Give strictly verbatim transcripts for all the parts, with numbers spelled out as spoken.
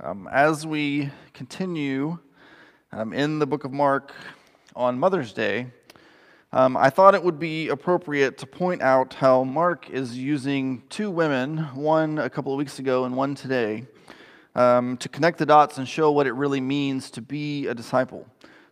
Um, as we continue um, in the book of Mark on Mother's Day, um, I thought it would be appropriate to point out how Mark is using two women, one a couple of weeks ago and one today, um, to connect the dots and show what it really means to be a disciple.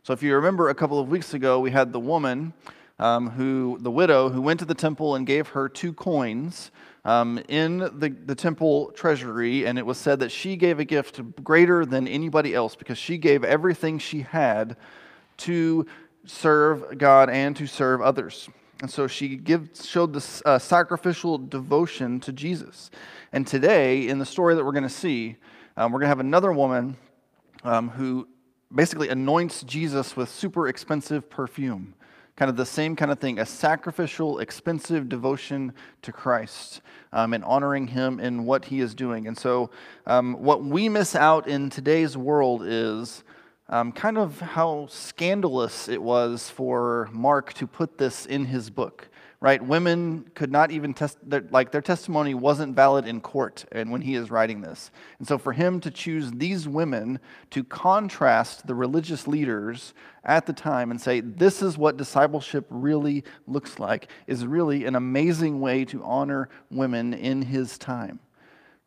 So if you remember, a couple of weeks ago, we had the woman Um, who the widow who went to the temple and gave her two coins um, in the, the temple treasury, and it was said that she gave a gift greater than anybody else because she gave everything she had to serve God and to serve others. And so she give, showed this uh, sacrificial devotion to Jesus. And today, in the story that we're going to see, um, we're going to have another woman um, who basically anoints Jesus with super expensive perfume. Kind of the same kind of thing, a sacrificial, expensive devotion to Christ um, and honoring Him in what He is doing. And so um, what we miss out in today's world is um, kind of how scandalous it was for Mark to put this in his book, right? Women could not even, test their, like their testimony wasn't valid in court and when he is writing this. And so for him to choose these women to contrast the religious leaders at the time and say, this is what discipleship really looks like, is really an amazing way to honor women in his time,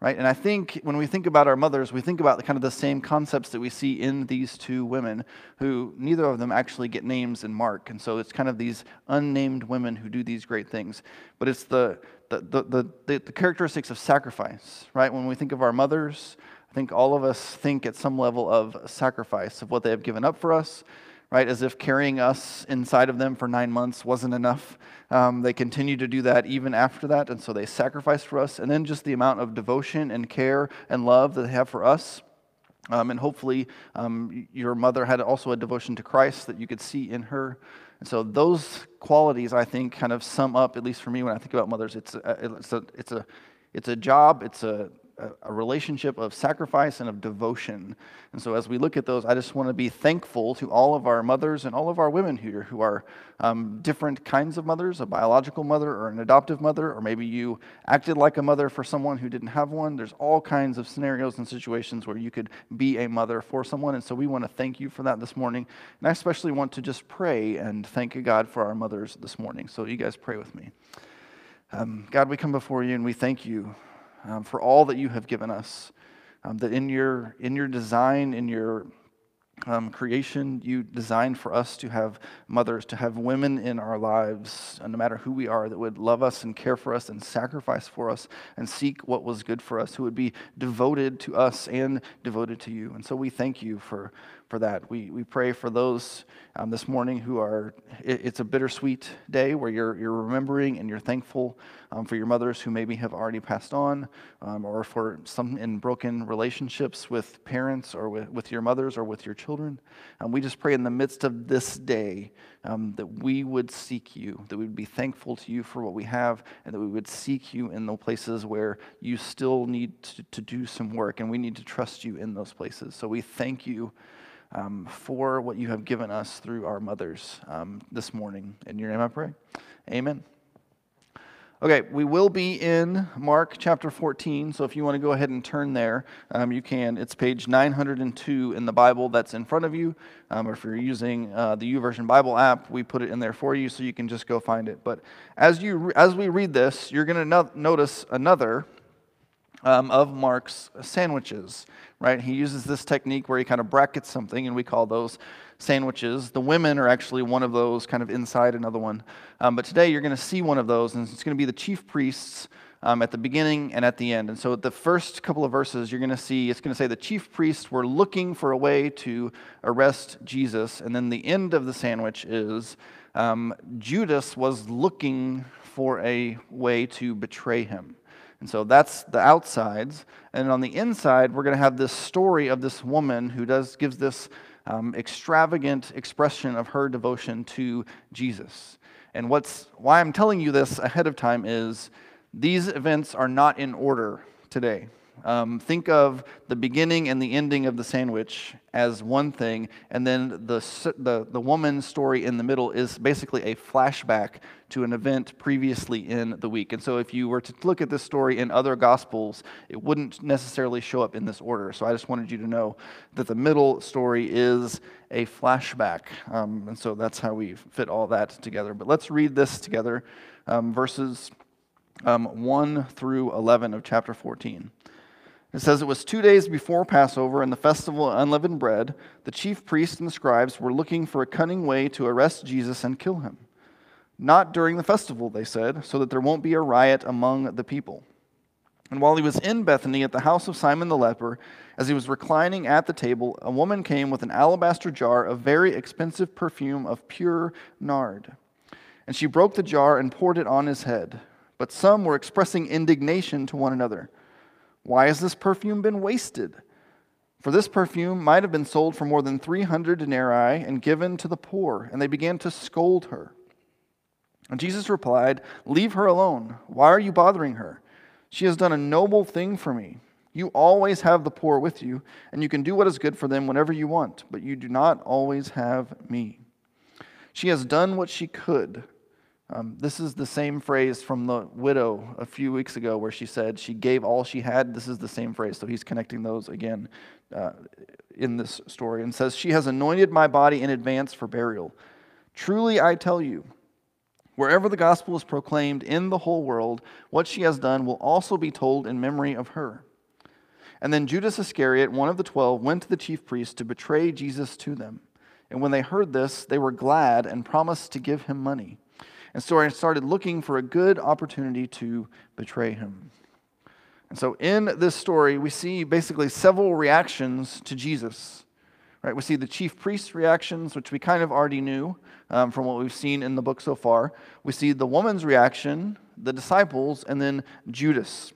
right? And I think when we think about our mothers, we think about the kind of the same concepts that we see in these two women, who neither of them actually get names in Mark. And so it's kind of these unnamed women who do these great things. But it's the the the the, the, the characteristics of sacrifice, right? When we think of our mothers, I think all of us think at some level of sacrifice, of what they have given up for us, right, as if carrying us inside of them for nine months wasn't enough. Um, they continue to do that even after that, and so they sacrifice for us. And then just the amount of devotion and care and love that they have for us. Um, and hopefully um, your mother had also a devotion to Christ that you could see in her. And so those qualities, I think, kind of sum up, at least for me when I think about mothers, it's a, it's a, it's a, it's a job, it's a a relationship of sacrifice and of devotion. And so as we look at those, I just want to be thankful to all of our mothers and all of our women here who are um, different kinds of mothers, a biological mother or an adoptive mother, or maybe you acted like a mother for someone who didn't have one. There's all kinds of scenarios and situations where you could be a mother for someone, and so we want to thank you for that this morning. And I especially want to just pray and thank God for our mothers this morning. So you guys pray with me. Um, God, we come before you and we thank you Um, for all that you have given us, um, that in your in your design, in your um, creation, you designed for us to have mothers, to have women in our lives, no matter who we are, that would love us and care for us and sacrifice for us and seek what was good for us, who would be devoted to us and devoted to you. And so we thank you for for that. We we pray for those um, this morning who are, it, it's a bittersweet day where you're you're remembering and you're thankful um, for your mothers who maybe have already passed on, um, or for some in broken relationships with parents or with, with your mothers or with your children. And we just pray in the midst of this day um, that we would seek you, that we would be thankful to you for what we have, and that we would seek you in the places where you still need to, to do some work, and we need to trust you in those places. So we thank you Um, for what you have given us through our mothers um, this morning. In your name I pray. Amen. Okay, we will be in Mark chapter fourteen, so if you want to go ahead and turn there, um, you can. It's page nine oh two in the Bible that's in front of you. Um, or if you're using uh, the YouVersion Bible app, we put it in there for you, so you can just go find it. But as, you, as we read this, you're going to no- notice another Um, of Mark's sandwiches, right? He uses this technique where he kind of brackets something, and we call those sandwiches. The women are actually one of those, kind of inside another one. Um, but today you're going to see one of those, and it's going to be the chief priests um, at the beginning and at the end. And so the first couple of verses you're going to see, it's going to say the chief priests were looking for a way to arrest Jesus. And then the end of the sandwich is um, Judas was looking for a way to betray him. And so that's the outsides. And on the inside, we're going to have this story of this woman who does gives this um, extravagant expression of her devotion to Jesus. And what's why I'm telling you this ahead of time is these events are not in order today. Um, think of the beginning and the ending of the sandwich as one thing, and then the, the, the woman's story in the middle is basically a flashback to an event previously in the week. And so if you were to look at this story in other Gospels, it wouldn't necessarily show up in this order. So I just wanted you to know that the middle story is a flashback. Um, and so that's how we fit all that together. But let's read this together, um, verses um, one through eleven of chapter fourteen. It says, "It was two days before Passover and the festival of unleavened bread. The chief priests and the scribes were looking for a cunning way to arrest Jesus and kill him. Not during the festival, they said, so that there won't be a riot among the people. And while he was in Bethany at the house of Simon the leper, as he was reclining at the table, a woman came with an alabaster jar of very expensive perfume of pure nard. And she broke the jar and poured it on his head. But some were expressing indignation to one another. 'Why has this perfume been wasted? For this perfume might have been sold for more than three hundred denarii and given to the poor.' And they began to scold her. And Jesus replied, 'Leave her alone. Why are you bothering her? She has done a noble thing for me. You always have the poor with you, and you can do what is good for them whenever you want, but you do not always have me. She has done what she could.'" Um, this is the same phrase from the widow a few weeks ago where she said she gave all she had. This is the same phrase, so he's connecting those again uh, in this story, and says, "She has anointed my body in advance for burial. Truly I tell you, wherever the gospel is proclaimed in the whole world, what she has done will also be told in memory of her." And then Judas Iscariot, one of the twelve, went to the chief priests to betray Jesus to them. And when they heard this, they were glad and promised to give him money. And so I started looking for a good opportunity to betray him. And so in this story, we see basically several reactions to Jesus. Right? We see the chief priest's reactions, which we kind of already knew um, from what we've seen in the book so far. We see the woman's reaction, the disciples, and then Judas.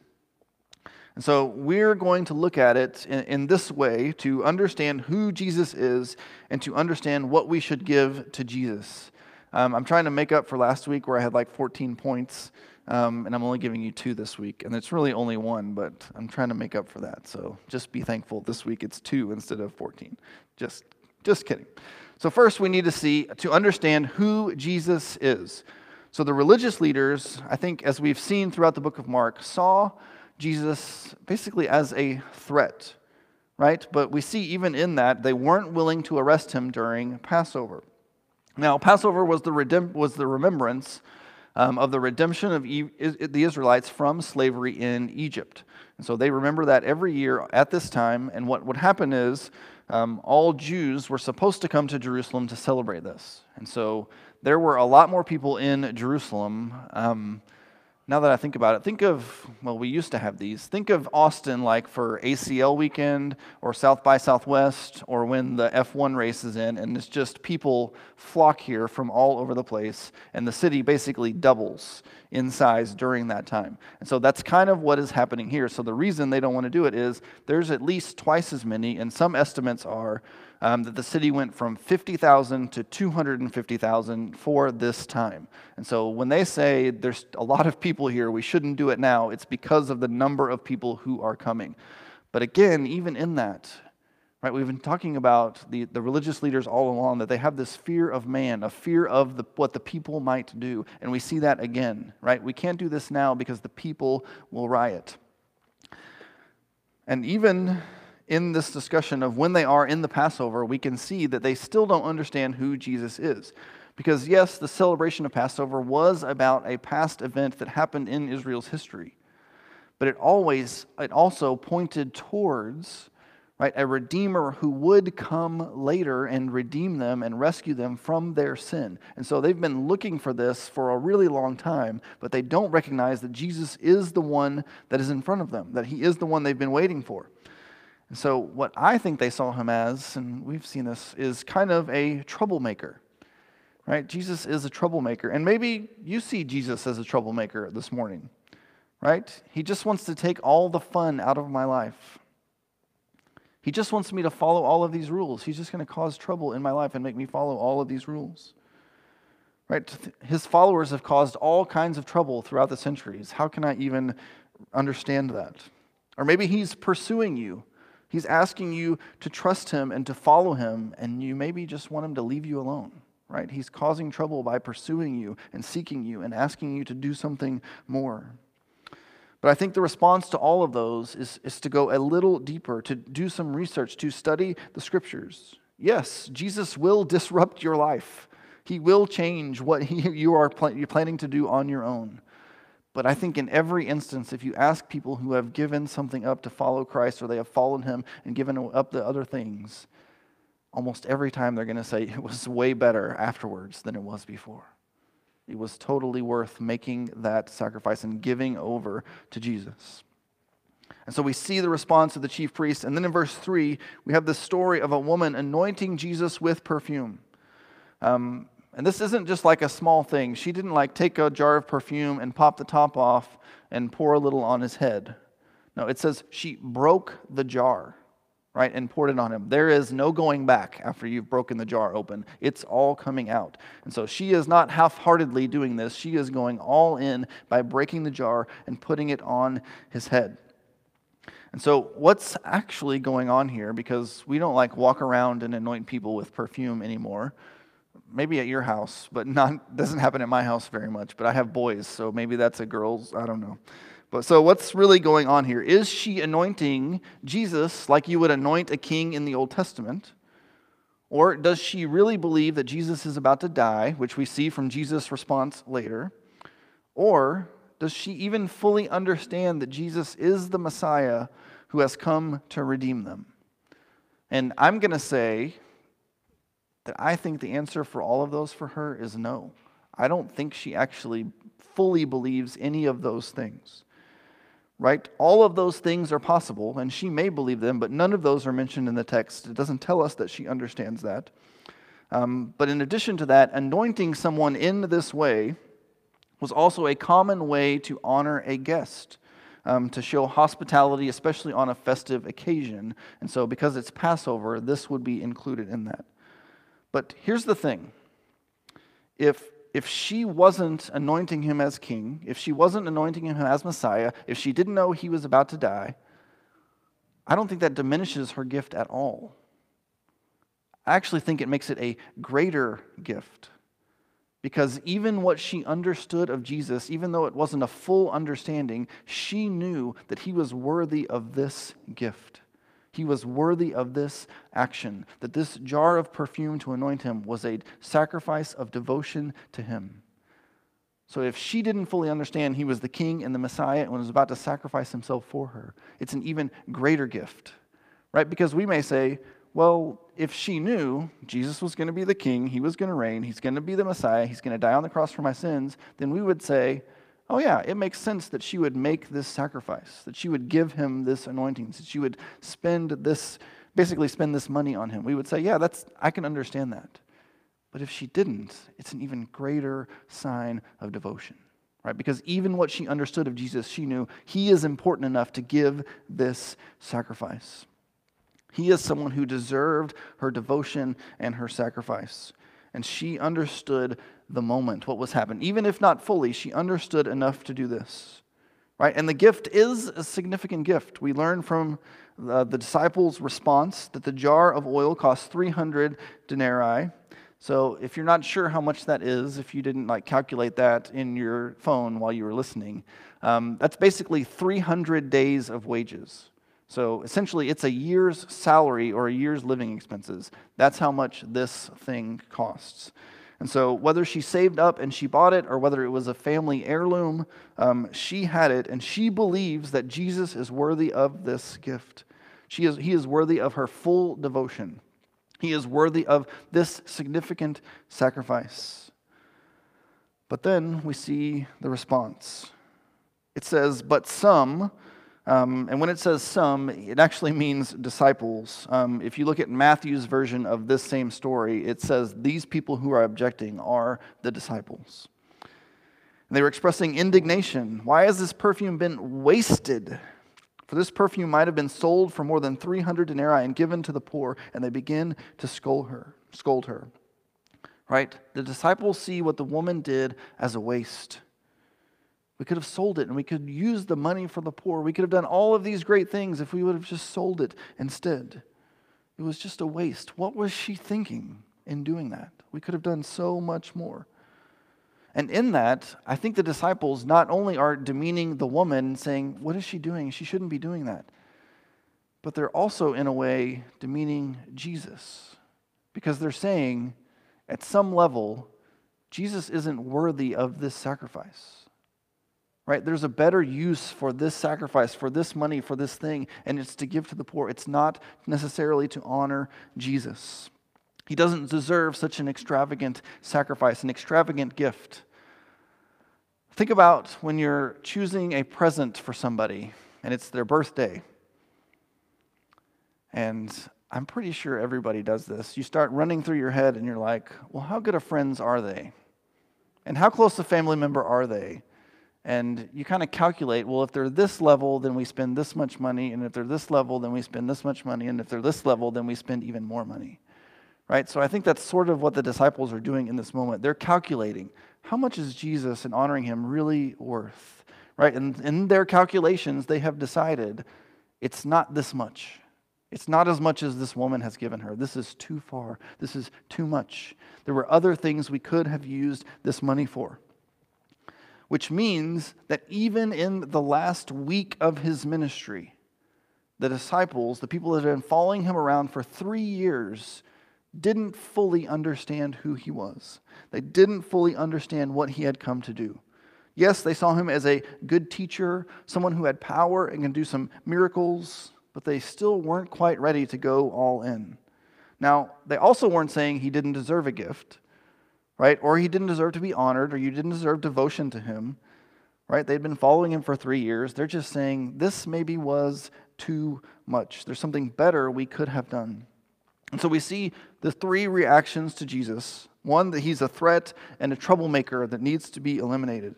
And so we're going to look at it in, in this way to understand who Jesus is and to understand what we should give to Jesus. Um, I'm trying to make up for last week where I had like fourteen points, um, and I'm only giving you two this week. And it's really only one, but I'm trying to make up for that. So just be thankful this week it's two instead of fourteen. Just, just kidding. So first we need to see, to understand who Jesus is. So the religious leaders, I think as we've seen throughout the book of Mark, saw Jesus basically as a threat, right? But we see even in that they weren't willing to arrest him during Passover. Now, Passover was the redem- was the remembrance um, of the redemption of e- is- the Israelites from slavery in Egypt. And so they remember that every year at this time. And what would happen is um, all Jews were supposed to come to Jerusalem to celebrate this. And so there were a lot more people in Jerusalem. Um, now that I think about it, think of, well, we used to have these. Think of Austin like for A C L weekend or South by Southwest or when the F one race is in, and it's just people flock here from all over the place, and the city basically doubles in size during that time. And so that's kind of what is happening here. So the reason they don't want to do it is there's at least twice as many, and some estimates are Um, that the city went from fifty thousand to two hundred fifty thousand for this time. And so when they say there's a lot of people here, we shouldn't do it now, it's because of the number of people who are coming. But again, even in that, right, we've been talking about the, the religious leaders all along, that they have this fear of man, a fear of the, what the people might do. And we see that again, right? We can't do this now because the people will riot. And even in this discussion of when they are in the Passover, we can see that they still don't understand who Jesus is. Because yes, the celebration of Passover was about a past event that happened in Israel's history. But it always, it also pointed towards, right, a Redeemer who would come later and redeem them and rescue them from their sin. And so they've been looking for this for a really long time, but they don't recognize that Jesus is the one that is in front of them, that he is the one they've been waiting for. And so what I think they saw him as, and we've seen this, is kind of a troublemaker, right? Jesus is a troublemaker. And maybe you see Jesus as a troublemaker this morning, right? He just wants to take all the fun out of my life. He just wants me to follow all of these rules. He's just going to cause trouble in my life and make me follow all of these rules, right? His followers have caused all kinds of trouble throughout the centuries. How can I even understand that? Or maybe he's pursuing you. He's asking you to trust him and to follow him, and you maybe just want him to leave you alone, right? He's causing trouble by pursuing you and seeking you and asking you to do something more. But I think the response to all of those is, is to go a little deeper, to do some research, to study the scriptures. Yes, Jesus will disrupt your life. He will change what he, you are pl- you're planning to do on your own. But I think in every instance, if you ask people who have given something up to follow Christ, or they have followed him and given up the other things, almost every time they're going to say it was way better afterwards than it was before. It was totally worth making that sacrifice and giving over to Jesus. And so we see the response of the chief priests. And then in verse three, we have the story of a woman anointing Jesus with perfume. Um, and this isn't just like a small thing. She didn't like take a jar of perfume and pop the top off and pour a little on his head. No, it says she broke the jar, right, and poured it on him. There is no going back after you've broken the jar open. It's all coming out. And so she is not half-heartedly doing this. She is going all in by breaking the jar and putting it on his head. And so what's actually going on here, because we don't like walk around and anoint people with perfume anymore. Maybe at your house, but not doesn't happen at my house very much. But I have boys, so maybe that's a girl's, I don't know. But so what's really going on here? Is she anointing Jesus like you would anoint a king in the Old Testament? Or does she really believe that Jesus is about to die, which we see from Jesus' response later? Or does she even fully understand that Jesus is the Messiah who has come to redeem them? And I'm going to say that I think the answer for all of those for her is no. I don't think she actually fully believes any of those things. Right? All of those things are possible, and she may believe them, but none of those are mentioned in the text. It doesn't tell us that she understands that. Um, but in addition to that, anointing someone in this way was also a common way to honor a guest, um, to show hospitality, especially on a festive occasion. And so because it's Passover, this would be included in that. But here's the thing. If If she wasn't anointing him as king, if she wasn't anointing him as Messiah, if she didn't know he was about to die, I don't think that diminishes her gift at all. I actually think it makes it a greater gift. Because even what she understood of Jesus, even though it wasn't a full understanding, she knew that he was worthy of this gift. He was worthy of this action, that this jar of perfume to anoint him was a sacrifice of devotion to him. So if she didn't fully understand he was the king and the Messiah and was about to sacrifice himself for her, it's an even greater gift, right? Because we may say, well, if she knew Jesus was going to be the king, he was going to reign, he's going to be the Messiah, he's going to die on the cross for my sins, then we would say, oh yeah, it makes sense that she would make this sacrifice, that she would give him this anointing, that she would spend this, basically spend this money on him. We would say, yeah, that's I can understand that. But if she didn't, it's an even greater sign of devotion, right? Because even what she understood of Jesus, she knew he is important enough to give this sacrifice. He is someone who deserved her devotion and her sacrifice. And she understood the moment, what was happening. Even if not fully, she understood enough to do this. Right? And the gift is a significant gift. We learn from the, the disciples' response that the jar of oil cost three hundred denarii. So if you're not sure how much that is, if you didn't like calculate that in your phone while you were listening, um, that's basically three hundred days of wages. So essentially, it's a year's salary or a year's living expenses. That's how much this thing costs. And so whether she saved up and she bought it or whether it was a family heirloom, um, she had it, and she believes that Jesus is worthy of this gift. She is, he is worthy of her full devotion. He is worthy of this significant sacrifice. But then we see the response. It says, but some... Um, and when it says some, it actually means disciples. Um, if you look at Matthew's version of this same story, it says these people who are objecting are the disciples. And they were expressing indignation. Why has this perfume been wasted? For this perfume might have been sold for more than three hundred denarii and given to the poor, and they begin to scold her. Scold her. Right? The disciples see what the woman did as a waste. We could have sold it and we could use the money for the poor. We could have done all of these great things if we would have just sold it instead. It was just a waste. What was she thinking in doing that? We could have done so much more. And in that, I think the disciples not only are demeaning the woman, saying, what is she doing? She shouldn't be doing that. But they're also, in a way, demeaning Jesus. Because they're saying, at some level, Jesus isn't worthy of this sacrifice. Right? There's a better use for this sacrifice, for this money, for this thing, and it's to give to the poor. It's not necessarily to honor Jesus. He doesn't deserve such an extravagant sacrifice, an extravagant gift. Think about when you're choosing a present for somebody, and it's their birthday. And I'm pretty sure everybody does this. You start running through your head, and you're like, well, how good of friends are they? And how close a family member are they? And you kind of calculate, well, if they're this level, then we spend this much money, and if they're this level, then we spend this much money, and if they're this level, then we spend even more money. Right? So I think that's sort of what the disciples are doing in this moment. They're calculating, how much is Jesus and honoring him really worth? Right? And in their calculations, they have decided it's not this much. It's not as much as this woman has given her. This is too far. This is too much. There were other things we could have used this money for. Which means that even in the last week of his ministry, the disciples, the people that had been following him around for three years, didn't fully understand who he was. They didn't fully understand what he had come to do. Yes, they saw him as a good teacher, someone who had power and can do some miracles, but they still weren't quite ready to go all in. Now, they also weren't saying he didn't deserve a gift, right? Or he didn't deserve to be honored, or you didn't deserve devotion to him, right? They'd been following him for three years. They're just saying, this maybe was too much. There's something better we could have done. And so we see the three reactions to Jesus. One, that he's a threat and a troublemaker that needs to be eliminated.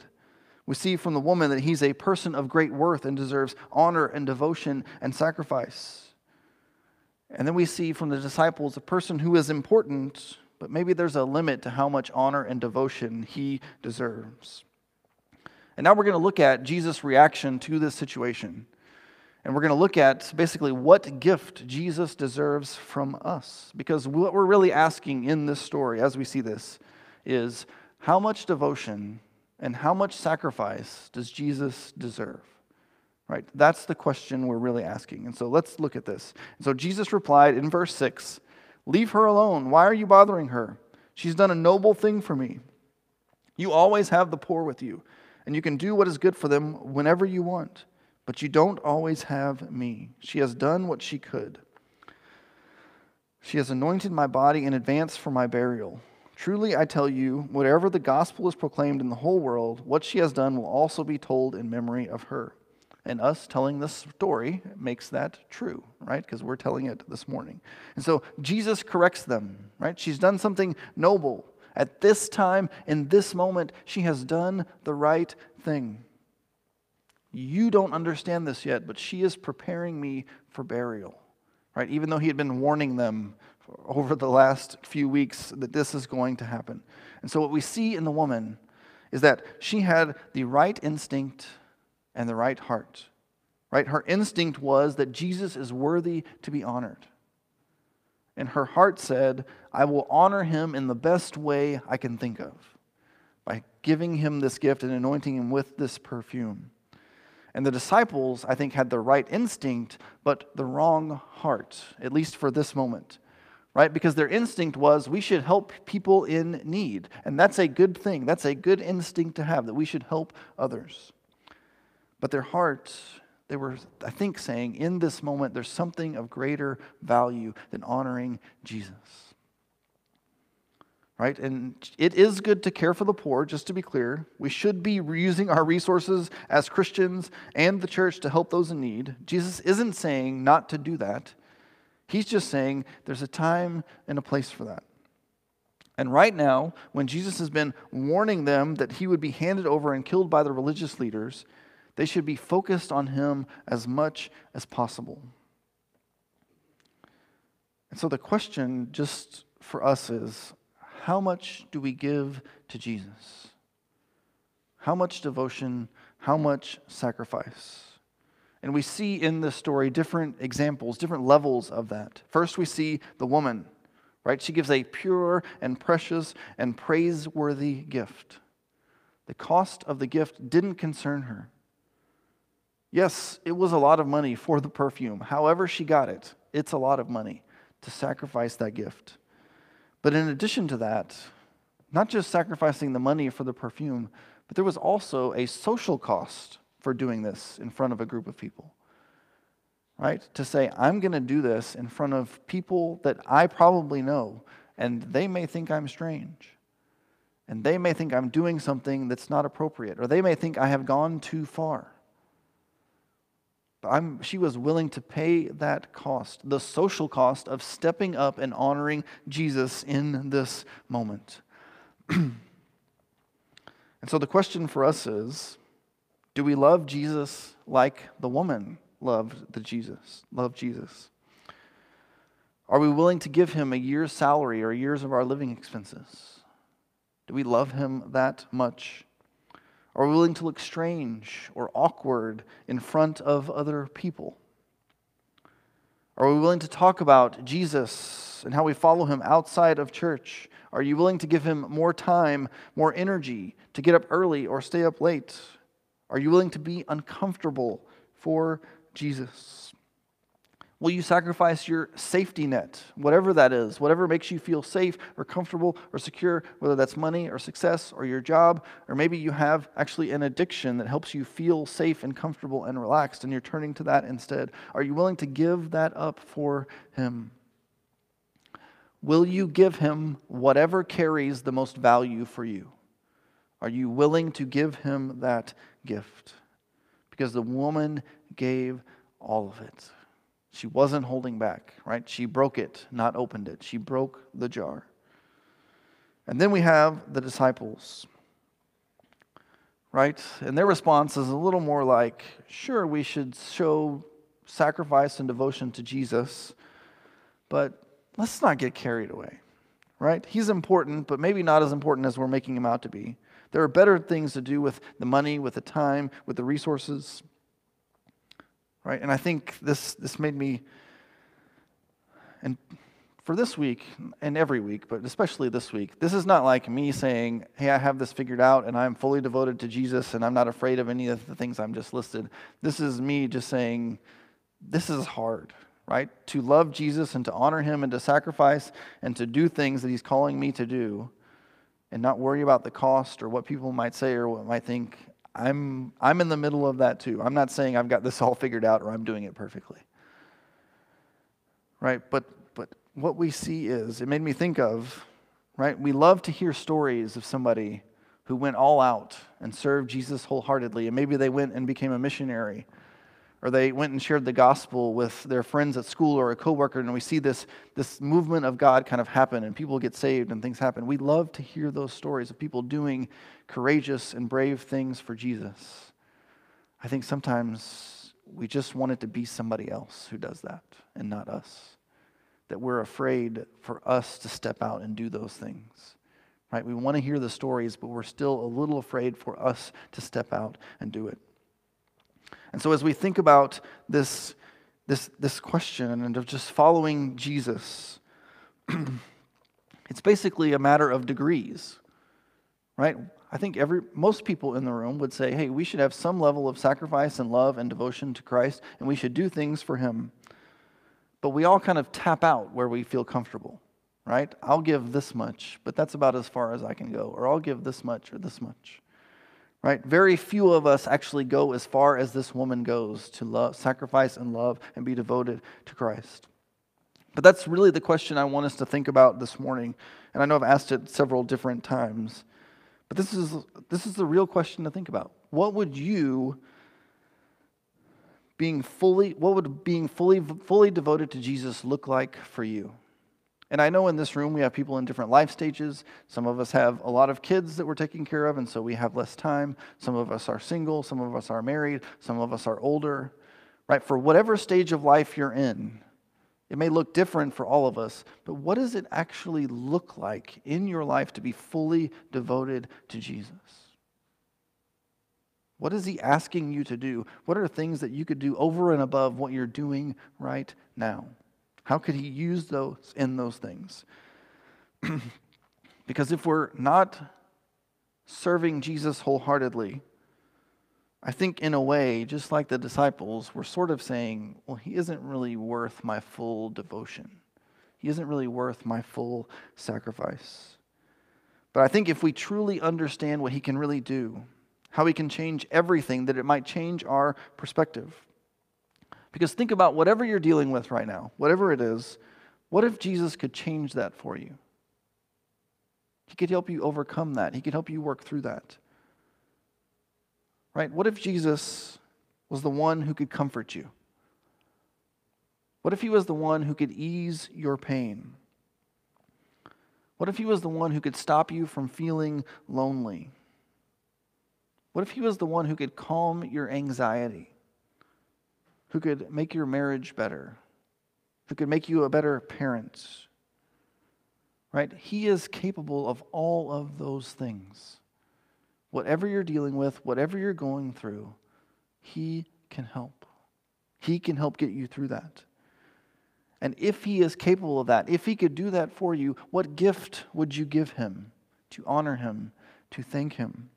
We see from the woman that he's a person of great worth and deserves honor and devotion and sacrifice. And then we see from the disciples a person who is important, but maybe there's a limit to how much honor and devotion he deserves. And now we're going to look at Jesus' reaction to this situation. And we're going to look at basically what gift Jesus deserves from us. Because what we're really asking in this story as we see this is, how much devotion and how much sacrifice does Jesus deserve? Right? That's the question we're really asking. And so let's look at this. So Jesus replied in verse six, "Leave her alone. Why are you bothering her? She's done a noble thing for me. You always have the poor with you, and you can do what is good for them whenever you want. But you don't always have me. She has done what she could. She has anointed my body in advance for my burial. Truly, I tell you, whatever the gospel is proclaimed in the whole world, what she has done will also be told in memory of her." And us telling this story makes that true, right? Because we're telling it this morning. And so Jesus corrects them, right? She's done something noble. At this time, in this moment, she has done the right thing. You don't understand this yet, but she is preparing me for burial, right? Even though he had been warning them over the last few weeks that this is going to happen. And so what we see in the woman is that she had the right instinct and the right heart, right? Her instinct was that Jesus is worthy to be honored. And her heart said, I will honor him in the best way I can think of, by giving him this gift and anointing him with this perfume. And the disciples, I think, had the right instinct, but the wrong heart, at least for this moment, right? Because their instinct was, we should help people in need. And that's a good thing. That's a good instinct to have, that we should help others. But their hearts, they were, I think, saying, in this moment, there's something of greater value than honoring Jesus. Right? And it is good to care for the poor, just to be clear. We should be using our resources as Christians and the church to help those in need. Jesus isn't saying not to do that. He's just saying there's a time and a place for that. And right now, when Jesus has been warning them that he would be handed over and killed by the religious leaders, they should be focused on him as much as possible. And so the question just for us is, how much do we give to Jesus? How much devotion, how much sacrifice. And we see in this story different examples, different levels of that. First, we see the woman, right? She gives a pure and precious and praiseworthy gift. The cost of the gift didn't concern her. Yes, it was a lot of money for the perfume. However she got it, it's a lot of money to sacrifice that gift. But in addition to that, not just sacrificing the money for the perfume, but there was also a social cost for doing this in front of a group of people, right? To say, I'm going to do this in front of people that I probably know, and they may think I'm strange, and they may think I'm doing something that's not appropriate, or they may think I have gone too far. But I'm, she was willing to pay that cost, the social cost of stepping up and honoring Jesus in this moment. And so the question for us is, do we love Jesus like the woman loved the Jesus, loved Jesus? Are we willing to give him a year's salary or years of our living expenses? Do we love him that much? Are we willing to look strange or awkward in front of other people? Are we willing to talk about Jesus and how we follow him outside of church? Are you willing to give him more time, more energy to get up early or stay up late? Are you willing to be uncomfortable for Jesus? Will you sacrifice your safety net, whatever that is, whatever makes you feel safe or comfortable or secure, whether that's money or success or your job, or maybe you have actually an addiction that helps you feel safe and comfortable and relaxed, and you're turning to that instead. Are you willing to give that up for him? Will you give him whatever carries the most value for you? Are you willing to give him that gift? Because the woman gave all of it. She wasn't holding back, right? She broke it, not opened it. She broke the jar. And then we have the disciples, right? And their response is a little more like, sure, we should show sacrifice and devotion to Jesus, but let's not get carried away, right? He's important, but maybe not as important as we're making him out to be. There are better things to do with the money, with the time, with the resources, right? And I think this this made me, and for this week and every week, but especially this week, this is not like me saying, hey, I have this figured out and I'm fully devoted to Jesus and I'm not afraid of any of the things I'm just listed. This is me just saying, this is hard, right? To love Jesus and to honor him and to sacrifice and to do things that he's calling me to do, and not worry about the cost or what people might say or what might think. I'm I'm in the middle of that too. I'm not saying I've got this all figured out or I'm doing it perfectly, right? But but what we see is, it made me think of, right? We love to hear stories of somebody who went all out and served Jesus wholeheartedly, and maybe they went and became a missionary, or they went and shared the gospel with their friends at school or a coworker, and we see this, this movement of God kind of happen, and people get saved and things happen. We love to hear those stories of people doing courageous and brave things for Jesus. I think sometimes we just want it to be somebody else who does that and not us, that we're afraid for us to step out and do those things, right? We want to hear the stories, but we're still a little afraid for us to step out and do it. And so as we think about this, this, this question and of just following Jesus, it's basically a matter of degrees, right? I think every most people in the room would say, hey, we should have some level of sacrifice and love and devotion to Christ, and we should do things for him. But we all kind of tap out where we feel comfortable, right? I'll give this much, but that's about as far as I can go, or I'll give this much or this much. Right? Very few of us actually go as far as this woman goes to love, sacrifice and love and be devoted to Christ. But that's really the question I want us to think about this morning. And I know I've asked it several different times. But this is, this is the real question to think about. What would you being fully, what would being fully, fully devoted to Jesus look like for you? And I know in this room we have people in different life stages. Some of us have a lot of kids that we're taking care of, and so we have less time. Some of us are single. Some of us are married. Some of us are older. Right? For whatever stage of life you're in, it may look different for all of us, but what does it actually look like in your life to be fully devoted to Jesus? What is he asking you to do? What are things that you could do over and above what you're doing right now? How could he use those in those things? Because if we're not serving Jesus wholeheartedly, I think in a way, just like the disciples, we're sort of saying, well, he isn't really worth my full devotion. He isn't really worth my full sacrifice. But I think if we truly understand what he can really do, how he can change everything, that it might change our perspective. Because think about whatever you're dealing with right now, whatever it is, what if Jesus could change that for you? He could help you overcome that. He could help you work through that. Right? What if Jesus was the one who could comfort you? What if he was the one who could ease your pain? What if he was the one who could stop you from feeling lonely? What if he was the one who could calm your anxiety? Who could make your marriage better? Who could make you a better parent? Right? He is capable of all of those things. Whatever you're dealing with, whatever you're going through, he can help. He can help get you through that. And if he is capable of that, if he could do that for you, what gift would you give him to honor him, to thank him?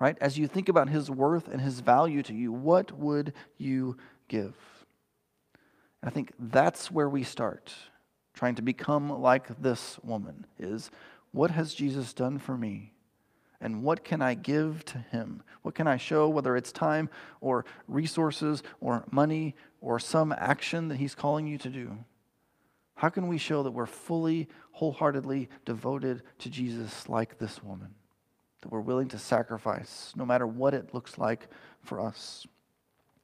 Right? As you think about his worth and his value to you, what would you give? And I think that's where we start, trying to become like this woman, is what has Jesus done for me? And what can I give to him? What can I show, whether it's time or resources or money or some action that he's calling you to do? How can we show that we're fully, wholeheartedly devoted to Jesus like this woman? That we're willing to sacrifice, no matter what it looks like for us.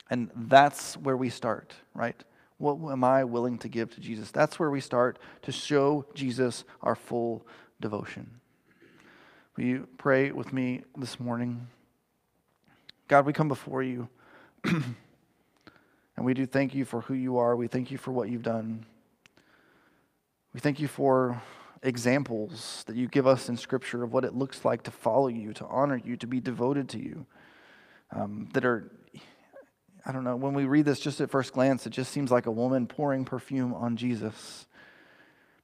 And that's where we start, right? What am I willing to give to Jesus? That's where we start to show Jesus our full devotion. Will you pray with me this morning? God, we come before you, and we do thank you for who you are. We thank you for what you've done. We thank you for examples that you give us in Scripture of what it looks like to follow you, to honor you, to be devoted to you. Um, that are, I don't know, when we read this just at first glance, it just seems like a woman pouring perfume on Jesus.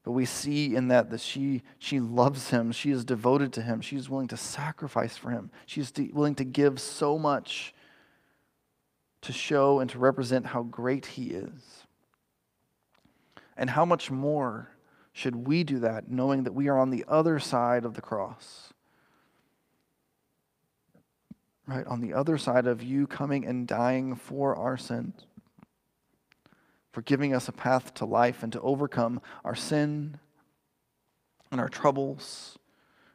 But we see in that that she, she loves him, she is devoted to him, she is willing to sacrifice for him, she is de- willing to give so much to show and to represent how great he is. And how much more should we do that, knowing that we are on the other side of the cross? Right? On the other side of you coming and dying for our sins, for giving us a path to life and to overcome our sin and our troubles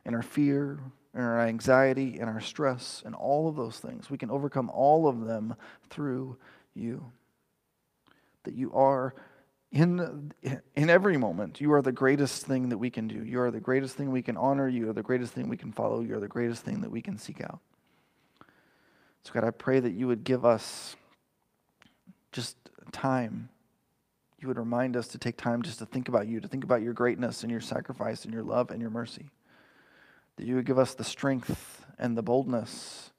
and our fear and our anxiety and our stress and all of those things. We can overcome all of them through you. That you are In in every moment, you are the greatest thing that we can do. You are the greatest thing we can honor. You are the greatest thing we can follow. You are the greatest thing that we can seek out. So God, I pray that you would give us just time. You would remind us to take time just to think about you, to think about your greatness and your sacrifice and your love and your mercy. That you would give us the strength and the boldness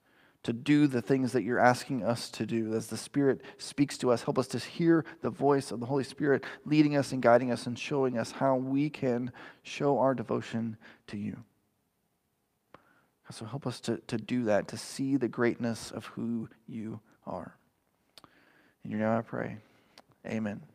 to do the things that you're asking us to do. As the Spirit speaks to us, help us to hear the voice of the Holy Spirit leading us and guiding us and showing us how we can show our devotion to you. So help us to, to do that, to see the greatness of who you are. In your name I pray. Amen.